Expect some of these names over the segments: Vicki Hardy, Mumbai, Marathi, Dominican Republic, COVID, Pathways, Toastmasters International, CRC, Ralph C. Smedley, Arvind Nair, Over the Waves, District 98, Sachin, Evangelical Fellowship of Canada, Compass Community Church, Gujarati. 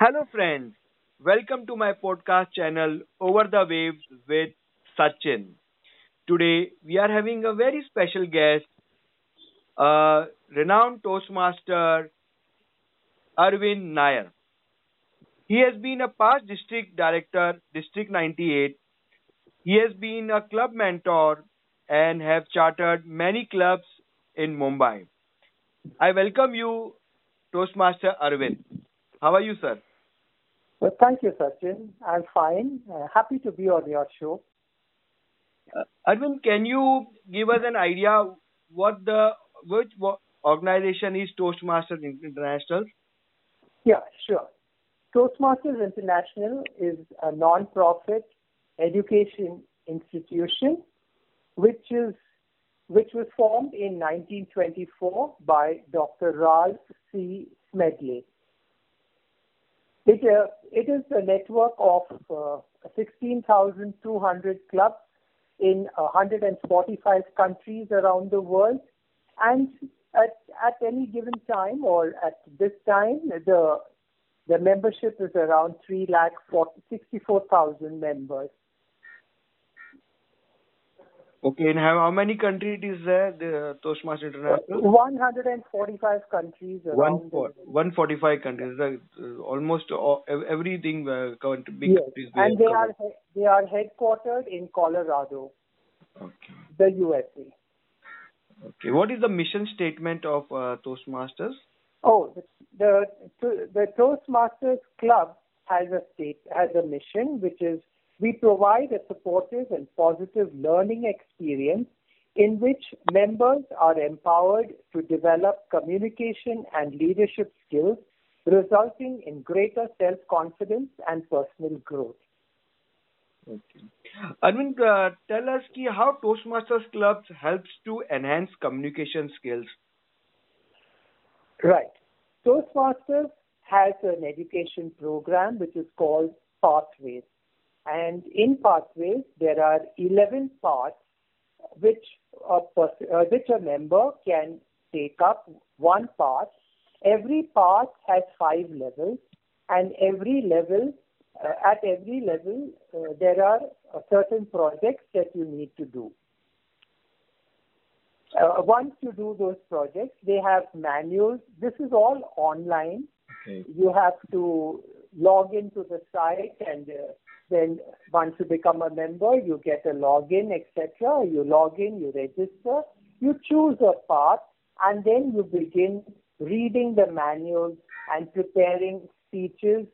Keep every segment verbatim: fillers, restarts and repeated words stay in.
Hello friends, welcome to my podcast channel Over the Waves with Sachin. Today we are having a very special guest, a renowned Toastmaster, Arvind Nair. He has been a past district director, District ninety-eight. He has been a club mentor and have chartered many clubs in Mumbai. I welcome you, Toastmaster Arvind. How are you, sir? Well, thank you, Sachin. I'm fine. Uh, happy to be on your show. Uh, Arvind, can you give us an idea what the which organization is Toastmasters International? Yeah, sure. Toastmasters International is a non-profit education institution which is which was formed in nineteen twenty-four by Doctor Ralph C. Smedley. It, uh, it is a network of uh, sixteen thousand two hundred clubs in one hundred forty-five countries around the world. And at, at any given time or at this time, the the membership is around three lakh sixty-four thousand members. Okay, and how many countries is there, the Toastmasters International? one hundred forty-five countries around One for, one hundred forty-five countries, uh, almost all, everything uh, country, big yes. countries. And they are, they are headquartered in Colorado, okay. The U S A. Okay, what is the mission statement of uh, Toastmasters? Oh, the, the the Toastmasters Club has a state, has a mission, which is we provide a supportive and positive learning experience in which members are empowered to develop communication and leadership skills, resulting in greater self-confidence and personal growth. Okay. Arvind, uh, tell us ki how Toastmasters Clubs helps to enhance communication skills. Right. Toastmasters has an education program which is called Pathways. And in Pathways, there are eleven paths which a, which a member can take up one path. Every path has five levels, and every level, uh, at every level, uh, there are uh, certain projects that you need to do. Uh, once you do those projects, they have manuals. This is all online. Okay. You have to log into the site and... Uh, Then once you become a member, you get a login, et cetera. You log in, you register, you choose a path, and then you begin reading the manuals and preparing speeches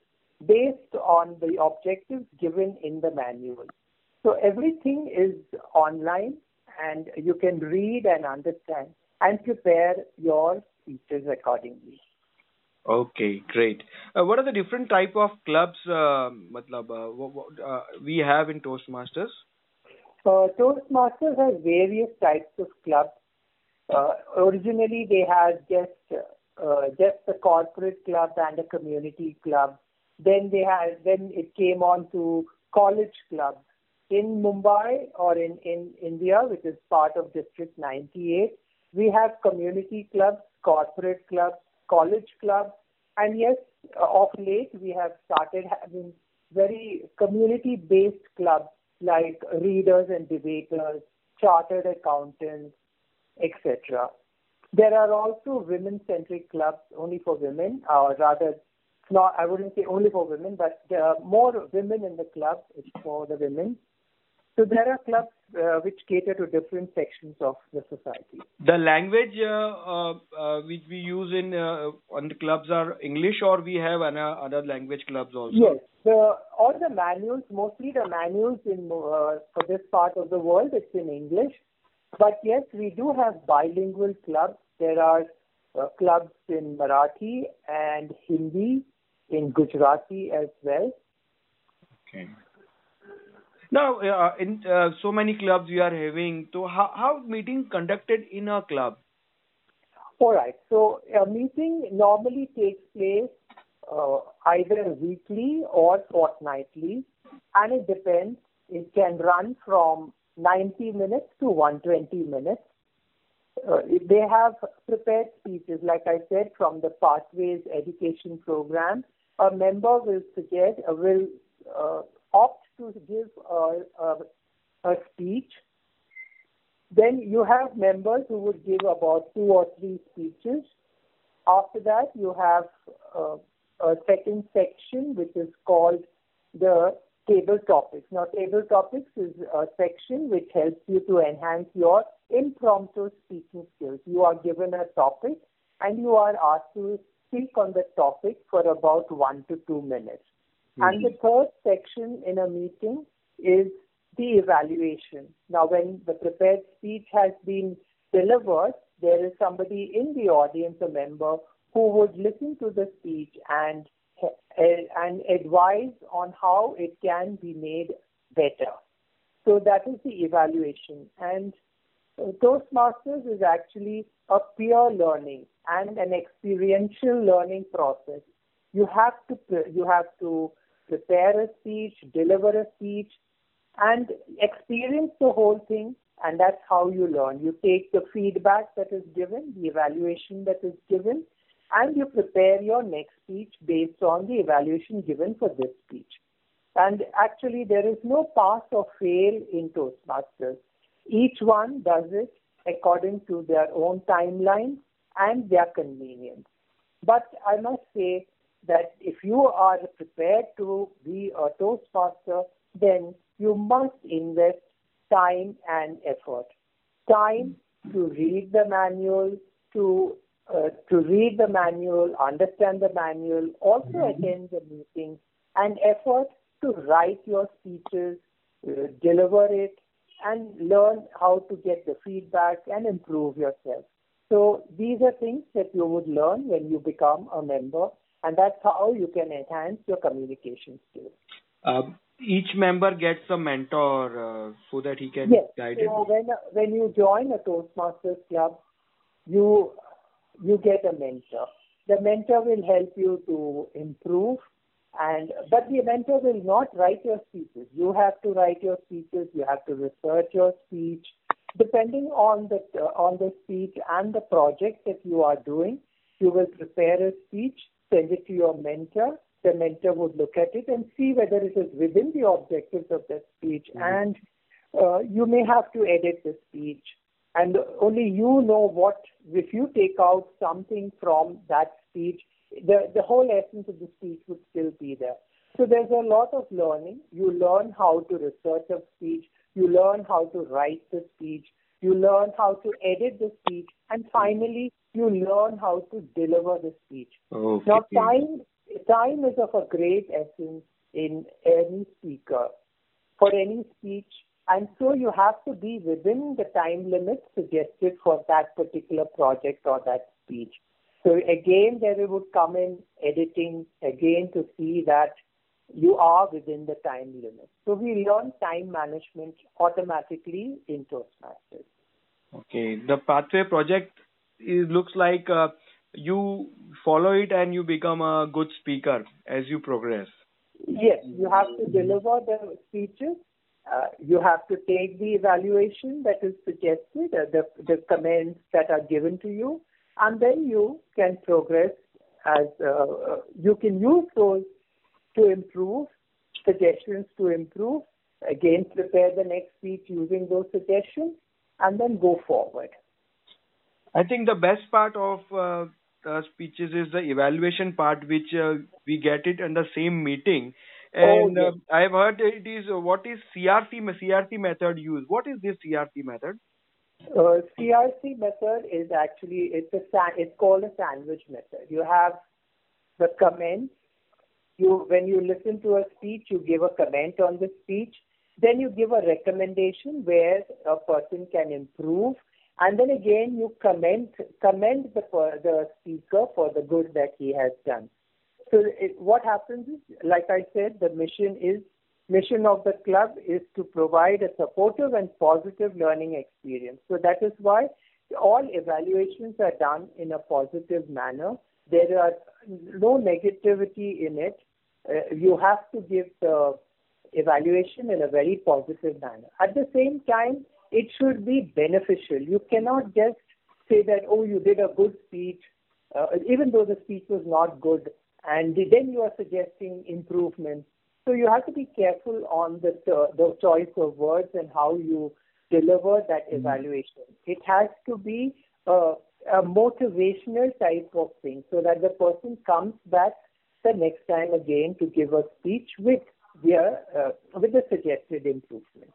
based on the objectives given in the manual. So everything is online, and you can read and understand and prepare your speeches accordingly. Okay, great. Uh, what are the different type of clubs uh, matlab, uh, what, what, uh, we have in Toastmasters? Uh, Toastmasters has various types of clubs. Uh, originally, they had just uh, just a corporate club and a community club. Then they had then it came on to college clubs in Mumbai or in, in India, which is part of District ninety-eight. We have community clubs, corporate clubs, college clubs, and yes, of late we have started having very community-based clubs like readers and debaters, chartered accountants, et cetera. There are also women-centric clubs only for women, or rather, not I wouldn't say only for women, but there are more women in the club for the women. So there are clubs uh, which cater to different sections of the society. The language uh, uh, uh, which we use in uh, on the clubs are English, or we have an, uh, other language clubs also? Yes, the, all the manuals, mostly the manuals in uh, for this part of the world, it's in English. But yes, we do have bilingual clubs. There are uh, clubs in Marathi and Hindi, in Gujarati as well. Okay. Now, uh, in uh, so many clubs we are having, so how, how meeting conducted in a club? All right. So a meeting normally takes place uh, either weekly or fortnightly, and it depends. It can run from ninety minutes to one hundred twenty minutes. Uh, they have prepared speeches, like I said, from the Pathways education program. a member will suggest, uh, will uh, opt to give a, a, a speech. Then you have members who would give about two or three speeches. After that, you have uh, a second section, which is called the table topics. Now, table topics is a section which helps you to enhance your impromptu speaking skills. You are given a topic and you are asked to speak on the topic for about one to two minutes. Mm-hmm. And the third section in a meeting is the evaluation. Now, when the prepared speech has been delivered, there is somebody in the audience, a member, who would listen to the speech and and advise on how it can be made better. So that is the evaluation. And Toastmasters is actually a peer learning and an experiential learning process. You have to you have to prepare a speech, deliver a speech, and experience the whole thing, and that's how you learn. You take the feedback that is given, the evaluation that is given, and you prepare your next speech based on the evaluation given for this speech. And actually, there is no pass or fail in Toastmasters. Each one does it according to their own timeline and their convenience. But I must say that if you are prepared to be a Toastmaster, then you must invest time and effort. Time to read the manual, to Uh, to read the manual, understand the manual, also mm-hmm. attend the meetings, and effort to write your speeches, uh, deliver it, and learn how to get the feedback and improve yourself. So these are things that you would learn when you become a member, and that's how you can enhance your communication skills. Um, each member gets a mentor uh, so that he can yes. guide so it. When, when you join a Toastmasters club, you... you get a mentor. The mentor will help you to improve, and but the mentor will not write your speeches. You have to write your speeches. You have to research your speech. Depending on the uh, on the speech and the project that you are doing, you will prepare a speech, send it to your mentor. The mentor would look at it and see whether it is within the objectives of the speech. Mm-hmm. And uh, you may have to edit the speech. And only you know what, if you take out something from that speech, the, the whole essence of the speech would still be there. So there's a lot of learning. You learn how to research a speech. You learn how to write the speech. You learn how to edit the speech. And finally, you learn how to deliver the speech. Okay. Now, time, time is of a great essence in any speaker, for any speech. And so you have to be within the time limit suggested for that particular project or that speech. So again, there it would come in editing again to see that you are within the time limit. So we learn time management automatically in Toastmasters. Okay. The Pathway project is, looks like uh, you follow it and you become a good speaker as you progress. Yes. You have to deliver the speeches. Uh, you have to take the evaluation that is suggested, uh, the, the comments that are given to you, and then you can progress as uh, uh, you can use those to improve, suggestions to improve, again prepare the next speech using those suggestions, and then go forward. I think the best part of uh, the speeches is the evaluation part, which uh, we get it in the same meeting. And oh, yes. uh, I have heard it is, uh, what is C R C, C R C method used? What is this C R C method? Uh, C R C method is actually, it's, a, it's called a sandwich method. You have the comments. You, when you listen to a speech, you give a comment on the speech. Then you give a recommendation where a person can improve. And then again, you commend, commend the, the speaker for the good that he has done. So it, what happens is, like I said, the mission is mission of the club is to provide a supportive and positive learning experience. So that is why all evaluations are done in a positive manner. There are no negativity in it. Uh, you have to give the evaluation in a very positive manner. At the same time, it should be beneficial. You cannot just say that, oh, you did a good speech, uh, even though the speech was not good, and then you are suggesting improvements. So you have to be careful on the, the choice of words and how you deliver that evaluation. It has to be a, a motivational type of thing so that the person comes back the next time again to give a speech with their, uh, with the suggested improvement.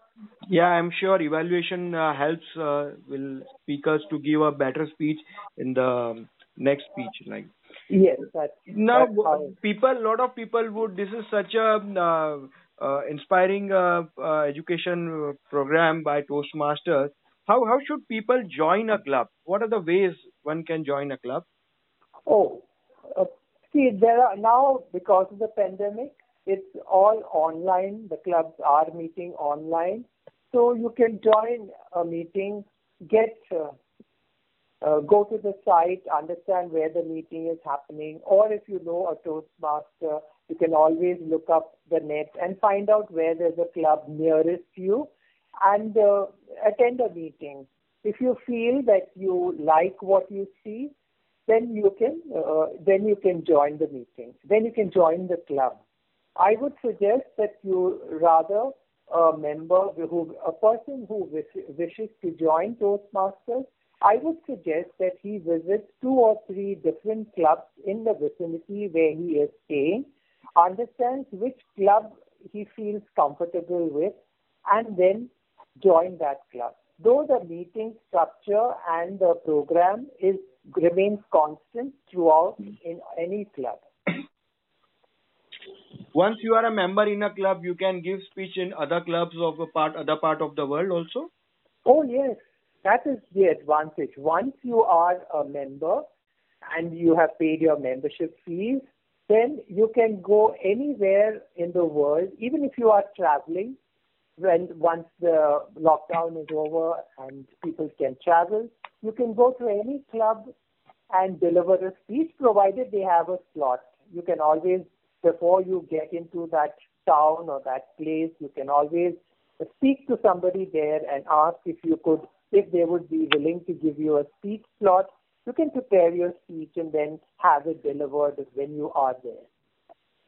Yeah, I'm sure evaluation uh, helps uh, will speakers to give a better speech in the next speech. Like yes, that's, now that's people, a lot of people would. This is such a uh, uh, inspiring uh, uh, education program by Toastmasters. How how should people join a club? What are the ways one can join a club? Oh, uh, see, there are now because of the pandemic. It's all online. The clubs are meeting online. So you can join a meeting, get, uh, uh, go to the site, understand where the meeting is happening. Or if you know a Toastmaster, you can always look up the net and find out where there's a club nearest you and uh, attend a meeting. If you feel that you like what you see, then you can, uh, then you can join the meeting. Then you can join the club. I would suggest that you rather a member, who, a person who wish, wishes to join Toastmasters, I would suggest that he visits two or three different clubs in the vicinity where he is staying, understands which club he feels comfortable with, and then join that club. Though the meeting structure and the program is remains constant throughout in any club. Once you are a member in a club, you can give speech in other clubs of a part, other part of the world also? Oh, yes. That is the advantage. Once you are a member and you have paid your membership fees, then you can go anywhere in the world, even if you are traveling. When once the lockdown is over and people can travel, you can go to any club and deliver a speech, provided they have a slot. You can always Before you get into that town or that place, you can always speak to somebody there and ask if you could, if they would be willing to give you a speech slot. You can prepare your speech and then have it delivered when you are there.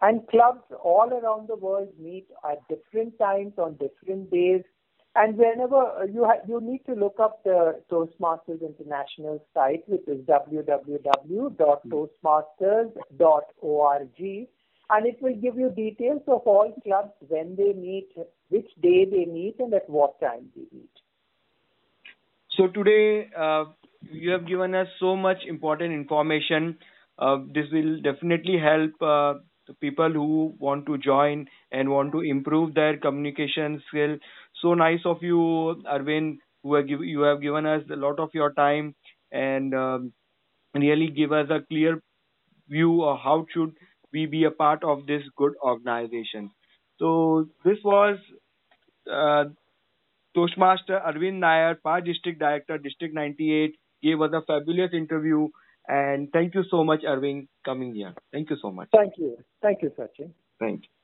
And clubs all around the world meet at different times on different days. And whenever you ha- you need to look up the Toastmasters International site, which is w w w dot toastmasters dot org. And it will give you details of all clubs, when they meet, which day they meet, and at what time they meet. So today, uh, you have given us so much important information. Uh, this will definitely help uh, the people who want to join and want to improve their communication skill. So nice of you, Arvind, who have give, you have given us a lot of your time and um, really give us a clear view of how should we be a part of this good organization. So this was uh, Toastmaster Arvind Nair, Past District Director, District ninety-eight, gave us a fabulous interview. And thank you so much, Arvind, coming here. Thank you so much. Thank you. Thank you, Sachin. Thank you.